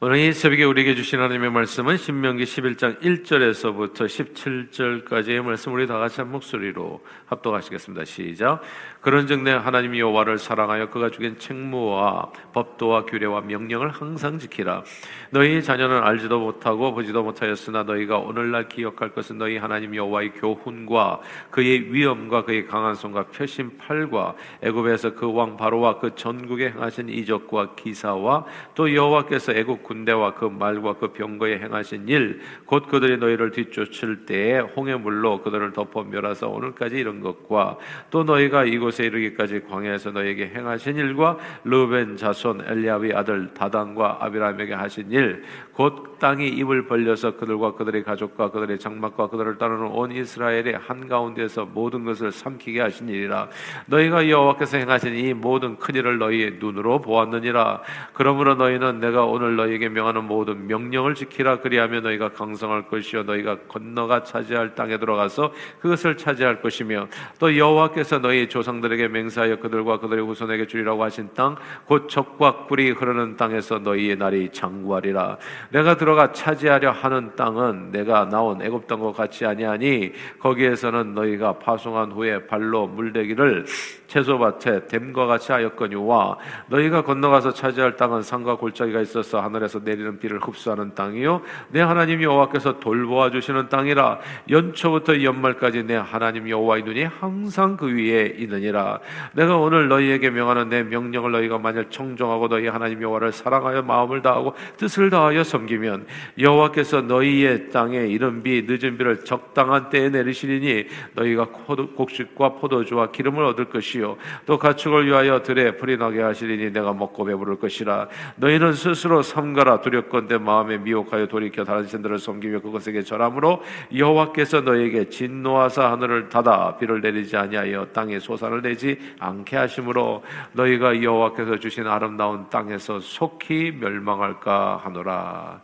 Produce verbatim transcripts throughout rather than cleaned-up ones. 오늘 이 새벽에 우리에게 주신 하나님의 말씀은 신명기 십일 장 일 절에서부터 십칠 절까지의 말씀, 우리 다 같이 한 목소리로 합독하시겠습니다. 시작. 그런즉 내 하나님 여호와를 사랑하여 그가 주신 책무와 법도와 규례와 명령을 항상 지키라. 너희 자녀는 알지도 못하고 보지도 못하였으나 너희가 오늘날 기억할 것은 너희 하나님 여호와의 교훈과 그의 위엄과 그의 강한 손과 펴신 팔과 애굽에서 그 왕 바로와 그 전국에 행하신 이적과 기사와 또 여호와께서 애굽 군대와 그 말과 그 병거에 행하신 일, 곧 그들이 너희를 뒤쫓을 때에 홍해 물로 그들을 덮어 멸하사 오늘까지 이런 것과 또 너희가 이곳에 이르기까지 광야에서 너희에게 행하신 일과 르벤 자손 엘리압의 아들 다단과 아비람에게 하신 일, 곧 땅이 입을 벌려서 그들과 그들의 가족과 그들의 장막과 그들을 따르는 온 이스라엘의 한가운데에서 모든 것을 삼키게 하신 일이라. 너희가 여호와께서 행하신 이 모든 큰일을 너희의 눈으로 보았느니라. 그러므로 너희는 내가 오늘 너희 너희에게 명하는 모든 명령을 지키라. 그리하면 너희가 강성할 것이요 너희가 건너가 차지할 땅에 들어가서 그것을 차지할 것이며, 또 여호와께서 너희 조상들에게 맹세하여 그들과 그들의 후손에게 주리라고 하신 땅 곧 적과 꿀이 흐르는 땅에서 너희의 날이 장구하리라. 내가 들어가 차지하려 하는 땅은 내가 나온 애굽 땅과 같이 아니하니 거기에서는 너희가 파송한 후에 발로 물대기를 채소밭에 댐과 같이 하였거니와, 너희가 건너가서 차지할 땅은 산과 골짜기가 있어서 하늘에서 내리는 비를 흡수하는 땅이요 내 하나님 여호와께서 돌보아 주시는 땅이라. 연초부터 연말까지 내 하나님 여호와의 눈이 항상 그 위에 있느니라. 내가 오늘 너희에게 명하는 내 명령을 너희가 만일 청정하고 너희 하나님 여호와를 사랑하여 마음을 다하고 뜻을 다하여 섬기면 여호와께서 너희의 땅에 이른 비 늦은 비를 적당한 때에 내리시리니 너희가 곡식과 포도주와 기름을 얻을 것이요 또 가축을 위하여 들에 풀이 나게 하시리니 내가 먹고 배부를 것이라. 너희는 스스로 삼가라. 두렵건대 마음에 미혹하여 돌이켜 다른 신들을 섬기며 그것에게 절함으로 여호와께서 너에게 진노하사 하늘을 닫아 비를 내리지 아니하여 땅에 소산을 내지 않게 하심으로 너희가 여호와께서 주신 아름다운 땅에서 속히 멸망할까 하노라.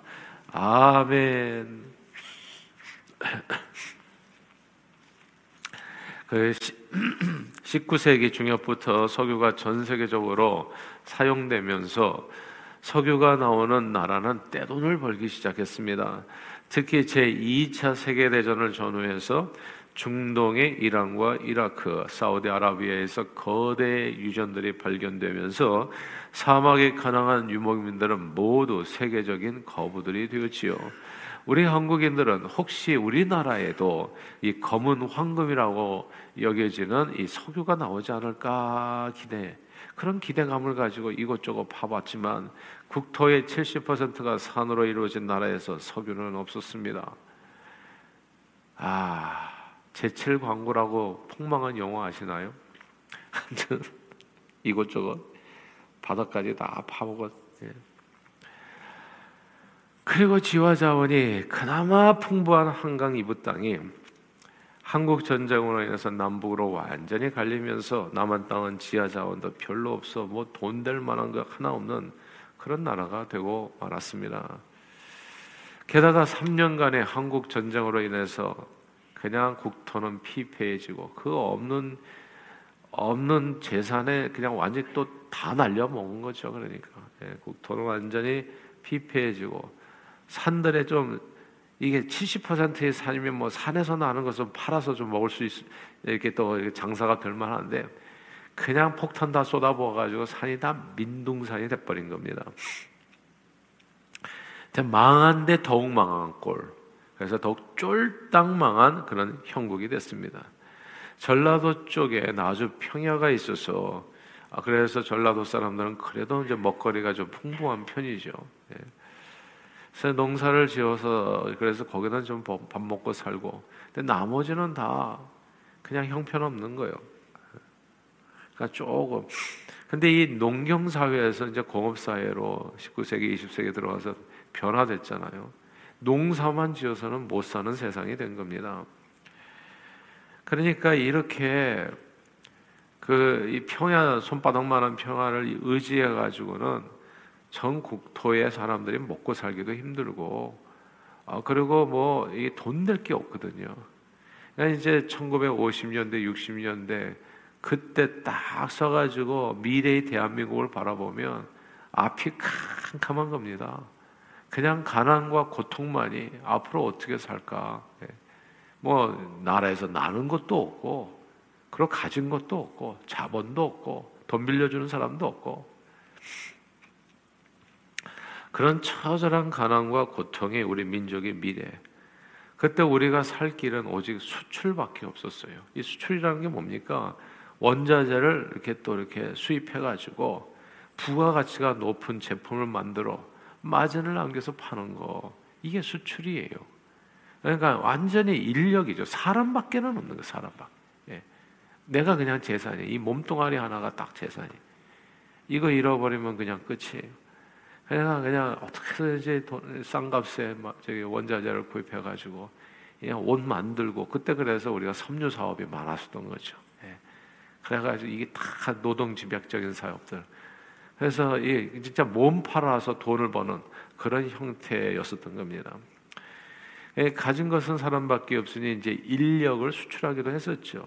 아멘. 그 십구 세기 중엽부터 석유가 전 세계적으로 사용되면서 석유가 나오는 나라는 떼돈을 벌기 시작했습니다. 특히 제이 차 세계대전을 전후해서 중동의 이란과 이라크, 사우디아라비아에서 거대 유전들이 발견되면서 사막에 가난한 유목민들은 모두 세계적인 거부들이 되었지요. 우리 한국인들은 혹시 우리나라에도 이 검은 황금이라고 여겨지는 이 석유가 나오지 않을까 기대, 그런 기대감을 가지고 이것저것 파봤지만 국토의 칠십 퍼센트가 산으로 이루어진 나라에서 석유는 없었습니다. 아, 제칠 광구라고 폭망한 영화 아시나요? 아무튼 이것저것 바닥까지 다 파먹었어요. 그리고 지화자원이 그나마 풍부한 한강 이부 땅이 한국 전쟁으로 인해서 남북으로 완전히 갈리면서 남한 땅은 지하 자원도 별로 없어 뭐 돈 될 만한 거 하나 없는 그런 나라가 되고 말았습니다. 게다가 삼 년간의 한국 전쟁으로 인해서 그냥 국토는 피폐해지고 그 없는 없는 재산에 그냥 완전히 또 다 날려 먹은 거죠. 그러니까 예, 국토는 완전히 피폐해지고 산들에 좀 이게 칠십 퍼센트의 산이면 뭐 산에서 나는 것은 팔아서 좀 먹을 수 있, 이렇게 또 장사가 될 만한데 그냥 폭탄 다 쏟아부어가지고 산이 다 민둥산이 돼버린 겁니다. 망한데 더욱 망한 꼴. 그래서 더욱 쫄딱 망한 그런 형국이 됐습니다. 전라도 쪽에 아주 평야가 있어서 그래서 전라도 사람들은 그래도 이제 먹거리가 좀 풍부한 편이죠. 그래서 농사를 지어서 그래서 거기는 좀 밥 먹고 살고, 근데 나머지는 다 그냥 형편없는 거예요. 그러니까 조금. 근데 이 농경 사회에서 이제 공업 사회로 십구 세기, 이십 세기 들어와서 변화됐잖아요. 농사만 지어서는 못 사는 세상이 된 겁니다. 그러니까 이렇게 그 이 평야 손바닥만한 평야를 의지해 가지고는 전 국토의 사람들이 먹고 살기도 힘들고, 아, 그리고 뭐 이게 돈 될 게 없거든요. 그러니까 이제 천구백오십 년대, 육십 년대 그때 딱 서가지고 미래의 대한민국을 바라보면 앞이 캄캄한 겁니다. 그냥 가난과 고통만이 앞으로 어떻게 살까? 뭐 나라에서 나는 것도 없고, 그리고 가진 것도 없고, 자본도 없고, 돈 빌려주는 사람도 없고, 그런 처절한 가난과 고통이 우리 민족의 미래. 그때 우리가 살 길은 오직 수출밖에 없었어요. 이 수출이라는 게 뭡니까? 원자재를 이렇게 또 이렇게 수입해가지고 부가가치가 높은 제품을 만들어 마진을 남겨서 파는 거, 이게 수출이에요. 그러니까 완전히 인력이죠. 사람밖에는 없는 거예요. 사람밖에. 예. 내가 그냥 재산이에요. 이 몸뚱아리 하나가 딱 재산이에요. 이거 잃어버리면 그냥 끝이에요. 그냥 그냥 어떻게든지 돈, 싼값에 막 저기 원자재를 구입해가지고 그냥 옷 만들고, 그때 그래서 우리가 섬유 사업이 많았었던 거죠. 예. 그래가지고 이게 다 노동 집약적인 사업들. 그래서 이 진짜 몸 팔아서 돈을 버는 그런 형태였었던 겁니다. 가진 것은 사람밖에 없으니 이제 인력을 수출하기도 했었죠.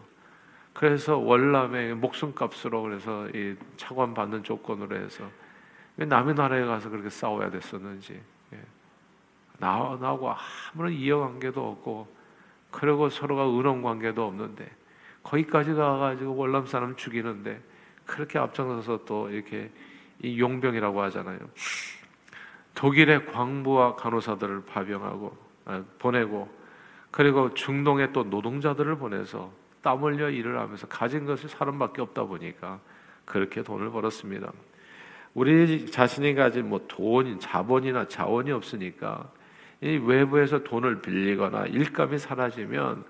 그래서 월남의 목숨값으로, 그래서 이 차관 받는 조건으로 해서 왜 남의 나라에 가서 그렇게 싸워야 됐었는지, 나와 나하고 아무런 이해관계도 없고, 그리고 서로가 의논 관계도 없는데 거기까지 가가지고 월남 사람 죽이는데 그렇게 앞장서서 또 이렇게 이 용병이라고 하잖아요. 독일의 광부와 간호사들을 파병하고 아, 보내고, 그리고 중동에 또 노동자들을 보내서 땀 흘려 일을 하면서 가진 것이 사람밖에 없다 보니까 그렇게 돈을 벌었습니다. 우리 자신이 가진 뭐 돈, 자본이나 자원이 없으니까 이 외부에서 돈을 빌리거나 일감이 사라지면,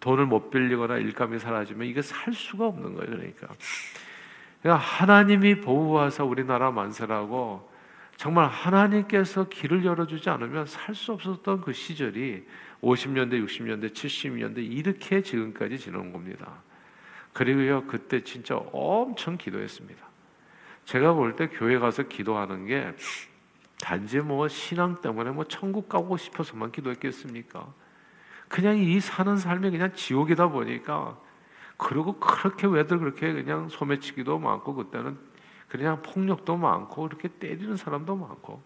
돈을 못 빌리거나 일감이 사라지면 이거 살 수가 없는 거예요. 그러니까. 그러니까 하나님이 보호하사 우리나라 만세라고, 정말 하나님께서 길을 열어주지 않으면 살 수 없었던 그 시절이 오십 년대, 육십 년대, 칠십 년대 이렇게 지금까지 지나온 겁니다. 그리고요, 그때 진짜 엄청 기도했습니다. 제가 볼 때 교회 가서 기도하는 게 단지 뭐 신앙 때문에 뭐 천국 가고 싶어서만 기도했겠습니까? 그냥 이 사는 삶이 그냥 지옥이다 보니까, 그리고 그렇게 왜들 그렇게 그냥 소매치기도 많고, 그때는 그냥 폭력도 많고, 이렇게 때리는 사람도 많고,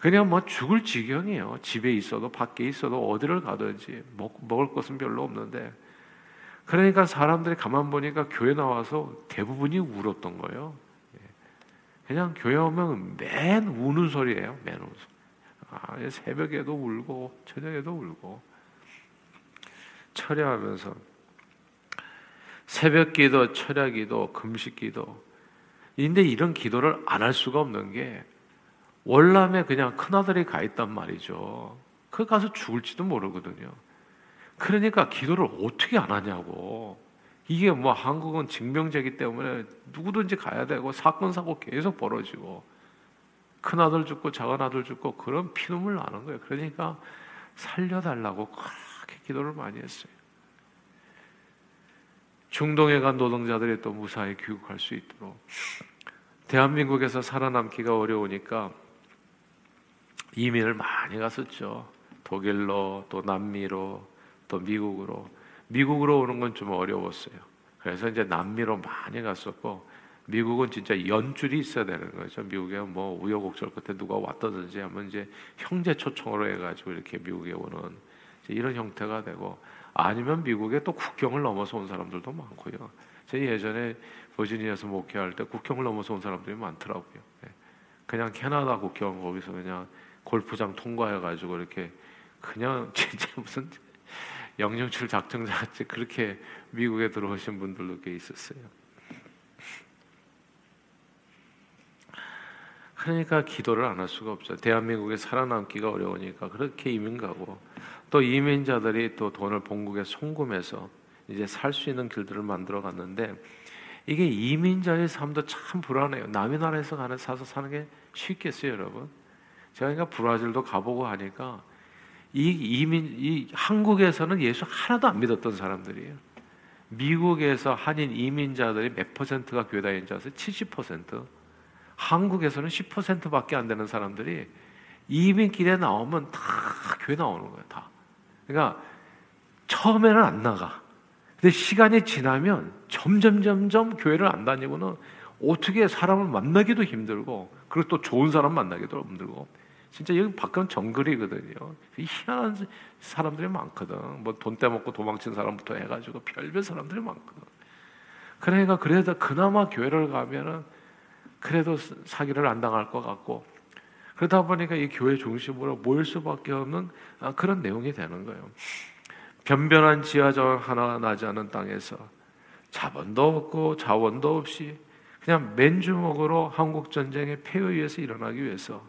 그냥 뭐 죽을 지경이에요. 집에 있어도 밖에 있어도 어디를 가든지 먹, 먹을 것은 별로 없는데, 그러니까 사람들이 가만 보니까 교회 나와서 대부분이 울었던 거예요. 그냥 교회 오면 맨 우는 소리예요. 맨 우는 소리. 아, 새벽에도 울고 저녁에도 울고. 철야하면서 새벽기도, 철야기도, 금식기도. 근데 이런 기도를 안 할 수가 없는 게, 월남에 그냥 큰아들이 가 있단 말이죠. 그 가서 죽을지도 모르거든요. 그러니까 기도를 어떻게 안 하냐고. 이게 뭐 한국은 징병제기 때문에 누구든지 가야 되고, 사건 사고 계속 벌어지고, 큰아들 죽고 작은아들 죽고, 그런 피눈물 나는 거예요. 그러니까 살려달라고 그렇게 기도를 많이 했어요. 중동에 간 노동자들이 또 무사히 귀국할 수 있도록, 대한민국에서 살아남기가 어려우니까 이민을 많이 갔었죠. 독일로, 또 남미로, 또 미국으로. 미국으로 오는 건 좀 어려웠어요. 그래서 이제 남미로 많이 갔었고, 미국은 진짜 연줄이 있어야 되는 거죠. 미국에 뭐 우여곡절 끝에 누가 왔다든지 하면 이제 형제 초청으로 해가지고 이렇게 미국에 오는 이런 형태가 되고, 아니면 미국에 또 국경을 넘어서 온 사람들도 많고요. 제 예전에 버지니아에서 목회할 때 국경을 넘어서 온 사람들이 많더라고요. 그냥 캐나다 국경 거기서 그냥 골프장 통과해가지고 이렇게 그냥 진짜 무슨 영영출 작정같이 그렇게 미국에 들어오신 분들도 꽤 있었어요. 그러니까 기도를 안 할 수가 없죠. 대한민국에 살아남기가 어려우니까 그렇게 이민 가고, 또 이민자들이 또 돈을 본국에 송금해서 이제 살 수 있는 길들을 만들어 갔는데, 이게 이민자의 삶도 참 불안해요. 남의 나라에서 가는 사서 사는 게 쉽겠어요, 여러분? 제가 그러니까 브라질도 가보고 하니까 이 이민 이 한국에서는 예수 하나도 안 믿었던 사람들이에요. 미국에서 한인 이민자들이 몇 퍼센트가 교회 다니는지 아세요? 칠십 퍼센트. 한국에서는 십 퍼센트밖에 안 되는 사람들이 이민길에 나오면 다 교회 나오는 거예요, 다. 그러니까 처음에는 안 나가. 근데 시간이 지나면 점점 점점 교회를 안 다니고는 어떻게 사람을 만나기도 힘들고, 그리고 또 좋은 사람 만나기도 힘들고, 진짜 여기 밖은 정글이거든요. 희한한 사람들이 많거든. 뭐 돈 떼먹고 도망친 사람부터 해가지고 별별 사람들이 많거든. 그러니까 그래도 그나마 교회를 가면은 그래도 사기를 안 당할 것 같고, 그러다 보니까 이 교회 중심으로 모일 수밖에 없는 그런 내용이 되는 거예요. 변변한 지하정 하나 나지 않은 땅에서 자본도 없고 자원도 없이 그냥 맨주먹으로 한국전쟁의 폐허에 의해서 일어나기 위해서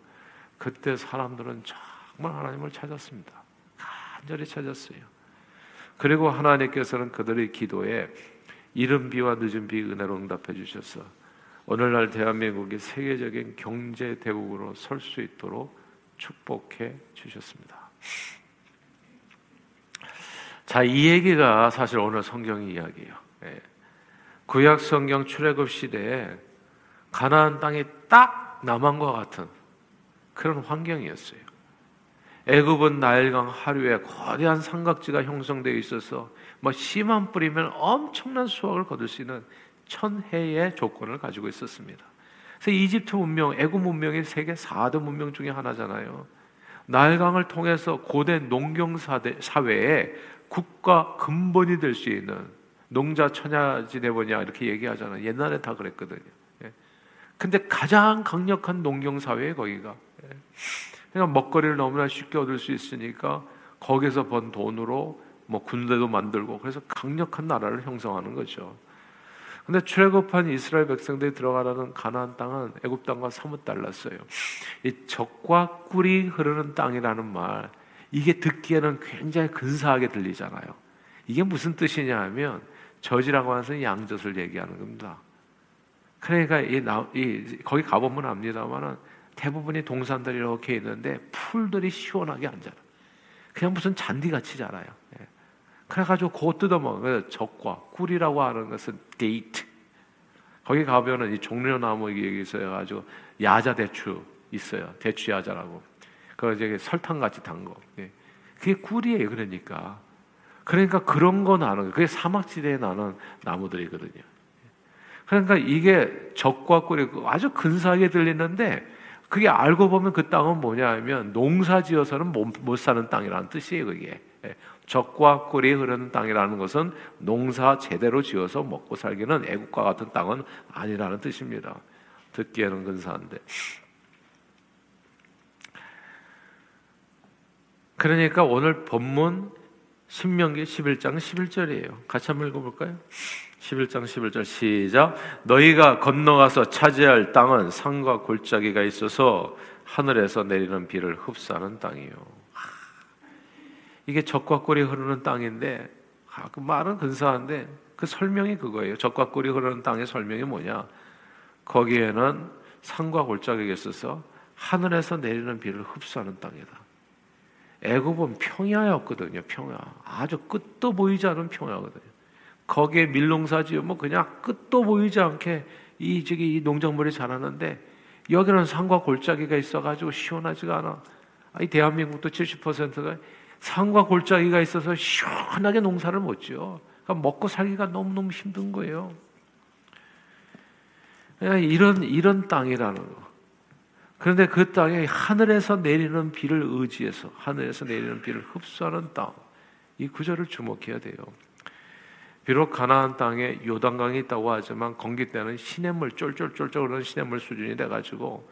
그때 사람들은 정말 하나님을 찾았습니다. 간절히 찾았어요. 그리고 하나님께서는 그들의 기도에 이른 비와 늦은 비의 은혜로 응답해 주셔서 오늘날 대한민국이 세계적인 경제 대국으로 설 수 있도록 축복해 주셨습니다. 자, 이 얘기가 사실 오늘 성경 이야기예요. 예. 구약 성경 출애굽 시대에 가나안 땅이 딱 남한과 같은 그런 환경이었어요. 애굽은 나일강 하류에 거대한 삼각지가 형성되어 있어서 뭐 씨만 뿌리면 엄청난 수확을 거둘 수 있는 천혜의 조건을 가지고 있었습니다. 그래서 이집트 문명, 애굽 문명이 세계 사 대 문명 중에 하나잖아요. 나일강을 통해서 고대 농경 사회에 국가 근본이 될 수 있는 농자 천야 지내보냐 이렇게 얘기하잖아요. 옛날에 다 그랬거든요. 근데 가장 강력한 농경 사회에 거기가. 그냥 먹거리를 너무나 쉽게 얻을 수 있으니까 거기서 번 돈으로 뭐 군대도 만들고 그래서 강력한 나라를 형성하는 거죠. 근데 출애굽한 이스라엘 백성들이 들어가라는 가나안 땅은 애굽 땅과 사뭇 달랐어요. 이 적과 꿀이 흐르는 땅이라는 말, 이게 듣기에는 굉장히 근사하게 들리잖아요. 이게 무슨 뜻이냐 하면 젖이라고 하는 것은 양젖을 얘기하는 겁니다. 그러니까 이, 나, 이 거기 가보면 압니다만은 대부분이 동산들이 이렇게 있는데 풀들이 시원하게 안 자라. 그냥 무슨 잔디같이 자라요. 예. 그래가지고 그거 뜯어먹어요. 적과 꿀이라고 하는 것은 데이트. 거기 가면은 이 종려나무 얘기 있어가지고 야자 대추 있어요. 대추 야자라고. 그 이제 설탕같이 단 거. 예. 그게 꿀이에요. 그러니까. 그러니까 그런 거 나는, 그게 사막지대에 나는 나무들이거든요. 그러니까 이게 적과 꿀이 아주 근사하게 들리는데 그게 알고 보면 그 땅은 뭐냐 하면 농사지어서는 못 사는 땅이라는 뜻이에요. 그게 적과 꿀이 흐르는 땅이라는 것은 농사 제대로 지어서 먹고 살기는 애국과 같은 땅은 아니라는 뜻입니다. 듣기에는 근사한데. 그러니까 오늘 본문 신명기 십일 장 십일 절이에요. 같이 한번 읽어볼까요? 십일 장 십일 절 시작. 너희가 건너가서 차지할 땅은 산과 골짜기가 있어서 하늘에서 내리는 비를 흡수하는 땅이요. 이게 적과 꿀이 흐르는 땅인데, 아, 그 말은 근사한데 그 설명이 그거예요. 적과 꿀이 흐르는 땅의 설명이 뭐냐, 거기에는 산과 골짜기가 있어서 하늘에서 내리는 비를 흡수하는 땅이다. 애굽은 평야였거든요. 평야. 아주 끝도 보이지 않은 평야거든요. 거기에 밀농사 지으면 그냥 끝도 보이지 않게 이 저기 이 농작물이 자라는데 여기는 산과 골짜기가 있어가지고 시원하지가 않아. 이 대한민국도 칠십 퍼센트가 산과 골짜기가 있어서 시원하게 농사를 못 지어. 그러니까 먹고 살기가 너무 너무 힘든 거예요. 그냥 이런 이런 땅이라는 거. 그런데 그 땅에 하늘에서 내리는 비를 의지해서 하늘에서 내리는 비를 흡수하는 땅, 이 구절을 주목해야 돼요. 비록 가나안 땅에 요단강이 있다고 하지만 건기 때는 시냇물 쫄쫄쫄쫄 흐르는 시냇물 수준이 돼가지고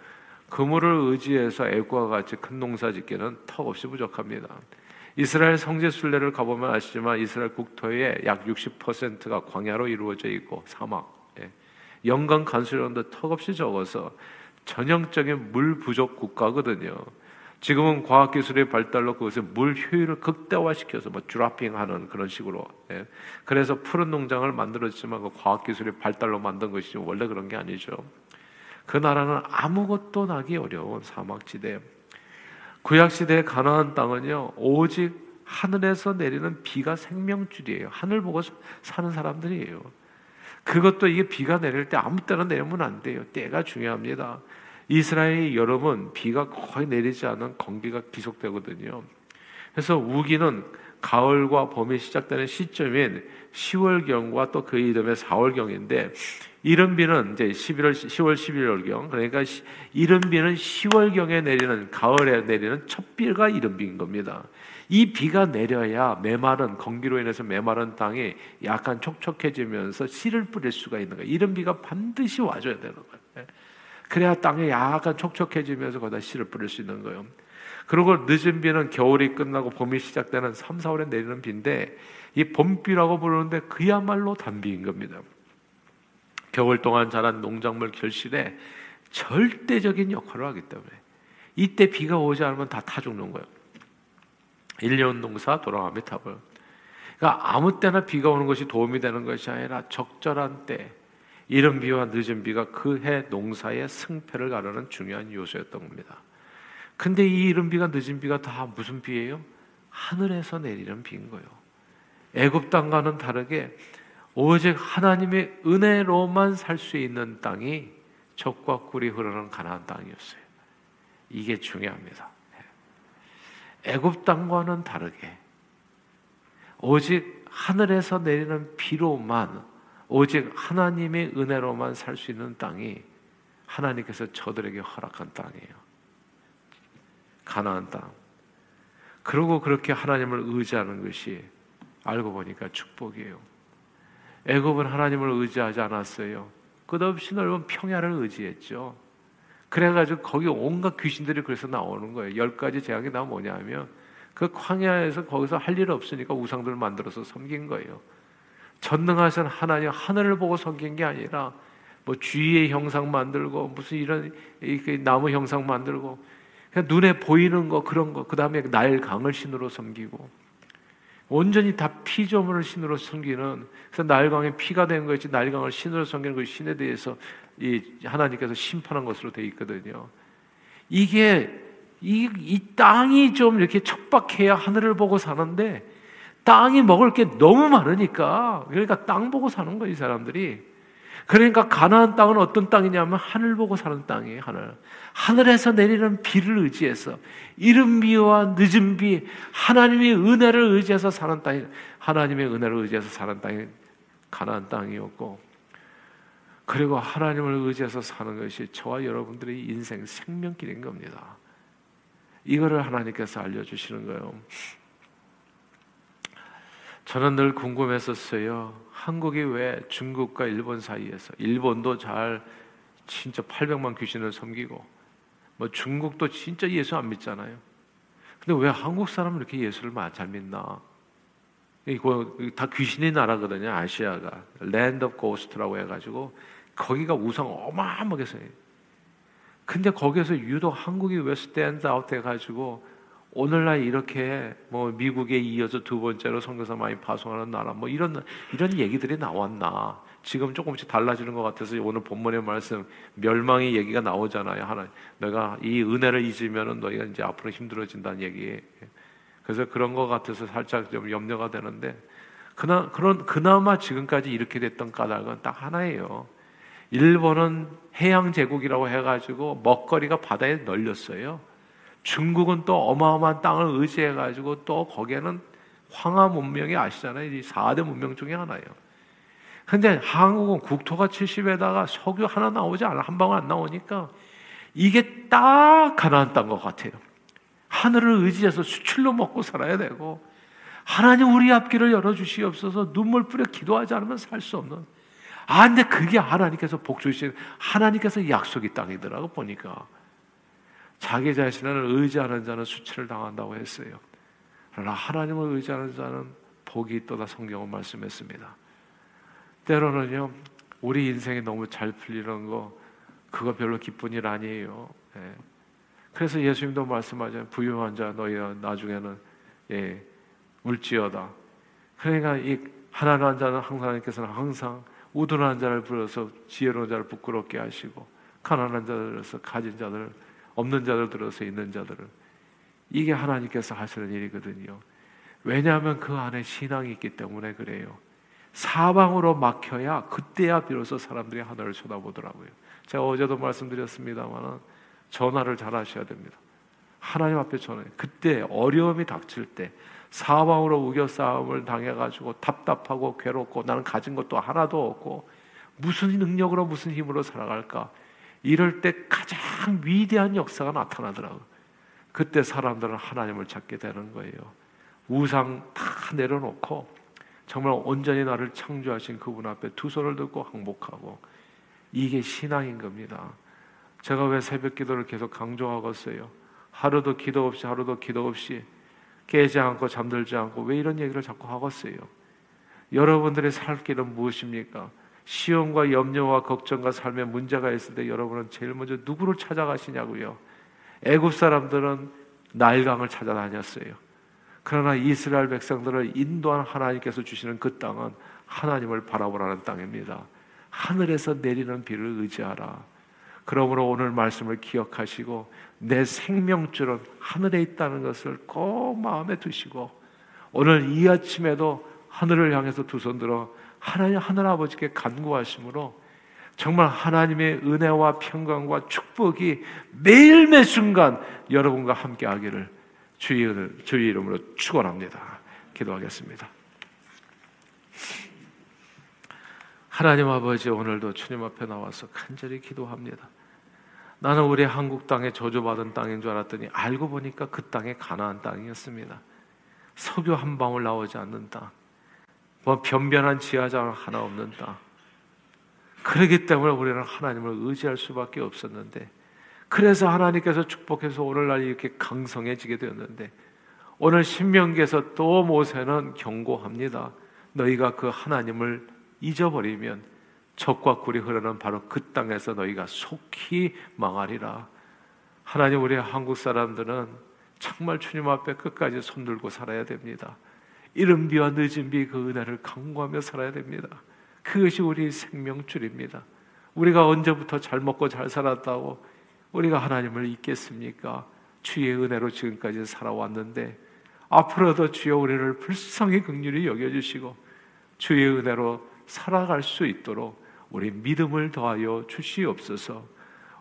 그물을 의지해서 애국과 같이 큰 농사짓기는 턱없이 부족합니다. 이스라엘 성제 순례를 가보면 아시지만 이스라엘 국토의 약 육십 퍼센트가 광야로 이루어져 있고 사막, 연간 간수량도 턱없이 적어서 전형적인 물 부족 국가거든요. 지금은 과학기술의 발달로 그것의 물 효율을 극대화시켜서 뭐 드라핑하는 그런 식으로, 예. 그래서 푸른 농장을 만들었지만 그 과학기술의 발달로 만든 것이지 원래 그런 게 아니죠. 그 나라는 아무것도 나기 어려운 사막지대. 구약시대의 가나안 땅은요 오직 하늘에서 내리는 비가 생명줄이에요. 하늘 보고 사는 사람들이에요. 그것도 이게 비가 내릴 때 아무 때나 내리면 안 돼요. 때가 중요합니다. 이스라엘 여름은 비가 거의 내리지 않은 건기가 지속되거든요. 그래서 우기는 가을과 봄이 시작되는 시점인 시월경과 또 그 이듬해 사월경인데, 이른비는 이제 십일월, 시월 십일월경, 그러니까 시, 이른비는 시월경에 내리는, 가을에 내리는 첫 비가 이른비인 겁니다. 이 비가 내려야 메마른, 건기로 인해서 메마른 땅이 약간 촉촉해지면서 씨를 뿌릴 수가 있는 거예요. 이른비가 반드시 와줘야 되는 거예요. 그래야 땅에 약간 촉촉해지면서 거기다 씨를 뿌릴 수 있는 거예요. 그리고 늦은 비는 겨울이 끝나고 봄이 시작되는 삼, 사월에 내리는 비인데, 이 봄비라고 부르는데 그야말로 단비인 겁니다. 겨울 동안 자란 농작물 결실에 절대적인 역할을 하기 때문에 이때 비가 오지 않으면 다 타 죽는 거예요. 일년 농사 돌아가며 타고요. 그러니까 아무 때나 비가 오는 것이 도움이 되는 것이 아니라 적절한 때, 이른 비와 늦은 비가 그 해 농사의 승패를 가르는 중요한 요소였던 겁니다. 근데 이 이른 비가 늦은 비가 다 무슨 비예요? 하늘에서 내리는 비인 거예요. 애굽 땅과는 다르게 오직 하나님의 은혜로만 살 수 있는 땅이 젖과 꿀이 흐르는 가나안 땅이었어요. 이게 중요합니다. 애굽 땅과는 다르게 오직 하늘에서 내리는 비로만, 오직 하나님의 은혜로만 살 수 있는 땅이 하나님께서 저들에게 허락한 땅이에요. 가나안 땅. 그리고 그렇게 하나님을 의지하는 것이 알고 보니까 축복이에요. 애굽은 하나님을 의지하지 않았어요. 끝없이 넓은 평야를 의지했죠. 그래가지고 거기 온갖 귀신들이 그래서 나오는 거예요. 열 가지 재앙이 다 뭐냐 하면, 그 광야에서 거기서 할 일 없으니까 우상들을 만들어서 섬긴 거예요. 전능하신 하나님, 하늘을 보고 섬긴 게 아니라 뭐 쥐의 형상 만들고 무슨 이런 나무 형상 만들고 그냥 눈에 보이는 거, 그런 거, 그 다음에 나일강을 신으로 섬기고 온전히 다 피조물을 신으로 섬기는, 그래서 나일강에 피가 된 거였지 나일강을 신으로 섬기는 그 신에 대해서 이 하나님께서 심판한 것으로 돼 있거든요. 이게 이, 이 땅이 좀 이렇게 척박해야 하늘을 보고 사는데, 땅이 먹을 게 너무 많으니까, 그러니까 땅 보고 사는 거예요, 이 사람들이. 그러니까 가나안 땅은 어떤 땅이냐면 하늘 보고 사는 땅이에요. 하늘. 하늘에서 내리는 비를 의지해서, 이른 비와 늦은 비, 하나님의 은혜를 의지해서 사는 땅이, 하나님의 은혜를 의지해서 사는 땅이 가나안 땅이었고, 그리고 하나님을 의지해서 사는 것이 저와 여러분들의 인생 생명길인 겁니다. 이거를 하나님께서 알려주시는 거예요. 저는 늘 궁금했었어요. 한국이 왜 중국과 일본 사이에서, 일본도 잘 진짜 팔백만 귀신을 섬기고, 뭐 중국도 진짜 예수 안 믿잖아요. 근데 왜 한국 사람은 이렇게 예수를 잘 믿나? 이거 다 귀신의 나라거든요. 아시아가 랜드 오브 고스트라고 해가지고 거기가 우상 어마어마하게 생겨요. 근데 거기에서 유독 한국이 왜 스탠드 아웃 해가지고 오늘날 이렇게 뭐 미국에 이어서 두 번째로 선교사 많이 파송하는 나라, 뭐 이런 이런 얘기들이 나왔나? 지금 조금씩 달라지는 것 같아서 오늘 본문의 말씀 멸망의 얘기가 나오잖아요. 하나, 내가 이 은혜를 잊으면은 너희가 이제 앞으로 힘들어진다는 얘기. 그래서 그런 것 같아서 살짝 좀 염려가 되는데, 그나 그런 그나마 지금까지 이렇게 됐던 까닭은 딱 하나예요. 일본은 해양 제국이라고 해가지고 먹거리가 바다에 널렸어요. 중국은 또 어마어마한 땅을 의지해가지고 또 거기에는 황하 문명이 아시잖아요. 이 사대 문명 중에 하나예요. 근데 한국은 국토가 칠십에다가 석유 하나 나오지 않아. 한 방울 안 나오니까 이게 딱 가나안 땅인 것 같아요. 하늘을 의지해서 수출로 먹고 살아야 되고, 하나님 우리 앞길을 열어주시옵소서 눈물 뿌려 기도하지 않으면 살 수 없는. 아, 근데 그게 하나님께서 복 주신, 하나님께서 약속이 땅이더라고 보니까. 자기 자신을 의지하는 자는 수치를 당한다고 했어요. 그러나 하나님을 의지하는 자는 복이 있도다 성경은 말씀했습니다. 때로는요, 우리 인생이 너무 잘 풀리는 거, 그거 별로 기쁜 일 아니에요. 예. 그래서 예수님도 말씀하잖아요. 부유한 자 너희가 나중에는 예, 울지어다. 그러니까 이 가난한 자는 항상, 하나님께서는 항상 우둔한 자를 불러서 지혜로운 자를 부끄럽게 하시고, 가난한 자들에서 가진 자들을, 없는 자들 들어서 있는 자들을, 이게 하나님께서 하시는 일이거든요. 왜냐하면 그 안에 신앙이 있기 때문에 그래요. 사방으로 막혀야 그때야 비로소 사람들이 하늘을 쳐다보더라고요. 제가 어제도 말씀드렸습니다만 전화를 잘 하셔야 됩니다. 하나님 앞에 전해. 그때 어려움이 닥칠 때 사방으로 우겨싸움을 당해가지고 답답하고 괴롭고 나는 가진 것도 하나도 없고 무슨 능력으로 무슨 힘으로 살아갈까? 이럴 때 가장 위대한 역사가 나타나더라고요. 그때 사람들은 하나님을 찾게 되는 거예요. 우상 다 내려놓고 정말 온전히 나를 창조하신 그분 앞에 두 손을 들고 항복하고, 이게 신앙인 겁니다. 제가 왜 새벽 기도를 계속 강조하고 있어요? 하루도 기도 없이 하루도 기도 없이 깨지 않고 잠들지 않고 왜 이런 얘기를 자꾸 하고 있어요? 여러분들의 살 길은 무엇입니까? 시험과 염려와 걱정과 삶에 문제가 있을 때 여러분은 제일 먼저 누구를 찾아가시냐고요? 애굽 사람들은 나일강을 찾아다녔어요. 그러나 이스라엘 백성들을 인도한 하나님께서 주시는 그 땅은 하나님을 바라보라는 땅입니다. 하늘에서 내리는 비를 의지하라. 그러므로 오늘 말씀을 기억하시고 내 생명줄은 하늘에 있다는 것을 꼭 마음에 두시고 오늘 이 아침에도 하늘을 향해서 두 손 들어 하나님 하늘 아버지께 간구하심으로 정말 하나님의 은혜와 평강과 축복이 매일 매 순간 여러분과 함께 하기를 주의, 주의 이름으로 축원합니다. 기도하겠습니다. 하나님 아버지, 오늘도 주님 앞에 나와서 간절히 기도합니다. 나는 우리 한국 땅에 저주받은 땅인 줄 알았더니 알고 보니까 그 땅이 가나안 땅이었습니다. 석유 한 방울 나오지 않는 땅, 뭐 변변한 지하자원 하나 없는 땅. 그렇기 때문에 우리는 하나님을 의지할 수밖에 없었는데, 그래서 하나님께서 축복해서 오늘날 이렇게 강성해지게 되었는데, 오늘 신명기에서 또 모세는 경고합니다. 너희가 그 하나님을 잊어버리면 적과 꿀이 흐르는 바로 그 땅에서 너희가 속히 망하리라. 하나님, 우리 한국 사람들은 정말 주님 앞에 끝까지 손 들고 살아야 됩니다. 이른 비와 늦은 비 그 은혜를 간구하며 살아야 됩니다. 그것이 우리 생명줄입니다. 우리가 언제부터 잘 먹고 잘 살았다고 우리가 하나님을 잊겠습니까? 주의 은혜로 지금까지 살아왔는데 앞으로도 주여 우리를 불쌍히 긍휼히 여겨주시고 주의 은혜로 살아갈 수 있도록 우리 믿음을 더하여 주시옵소서.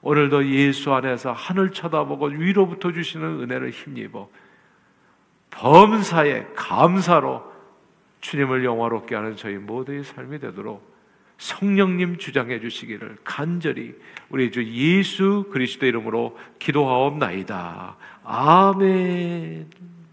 오늘도 예수 안에서 하늘 쳐다보고 위로부터 주시는 은혜를 힘입어 범사에 감사로 주님을 영화롭게 하는 저희 모두의 삶이 되도록 성령님 주장해 주시기를 간절히 우리 주 예수 그리스도 이름으로 기도하옵나이다. 아멘.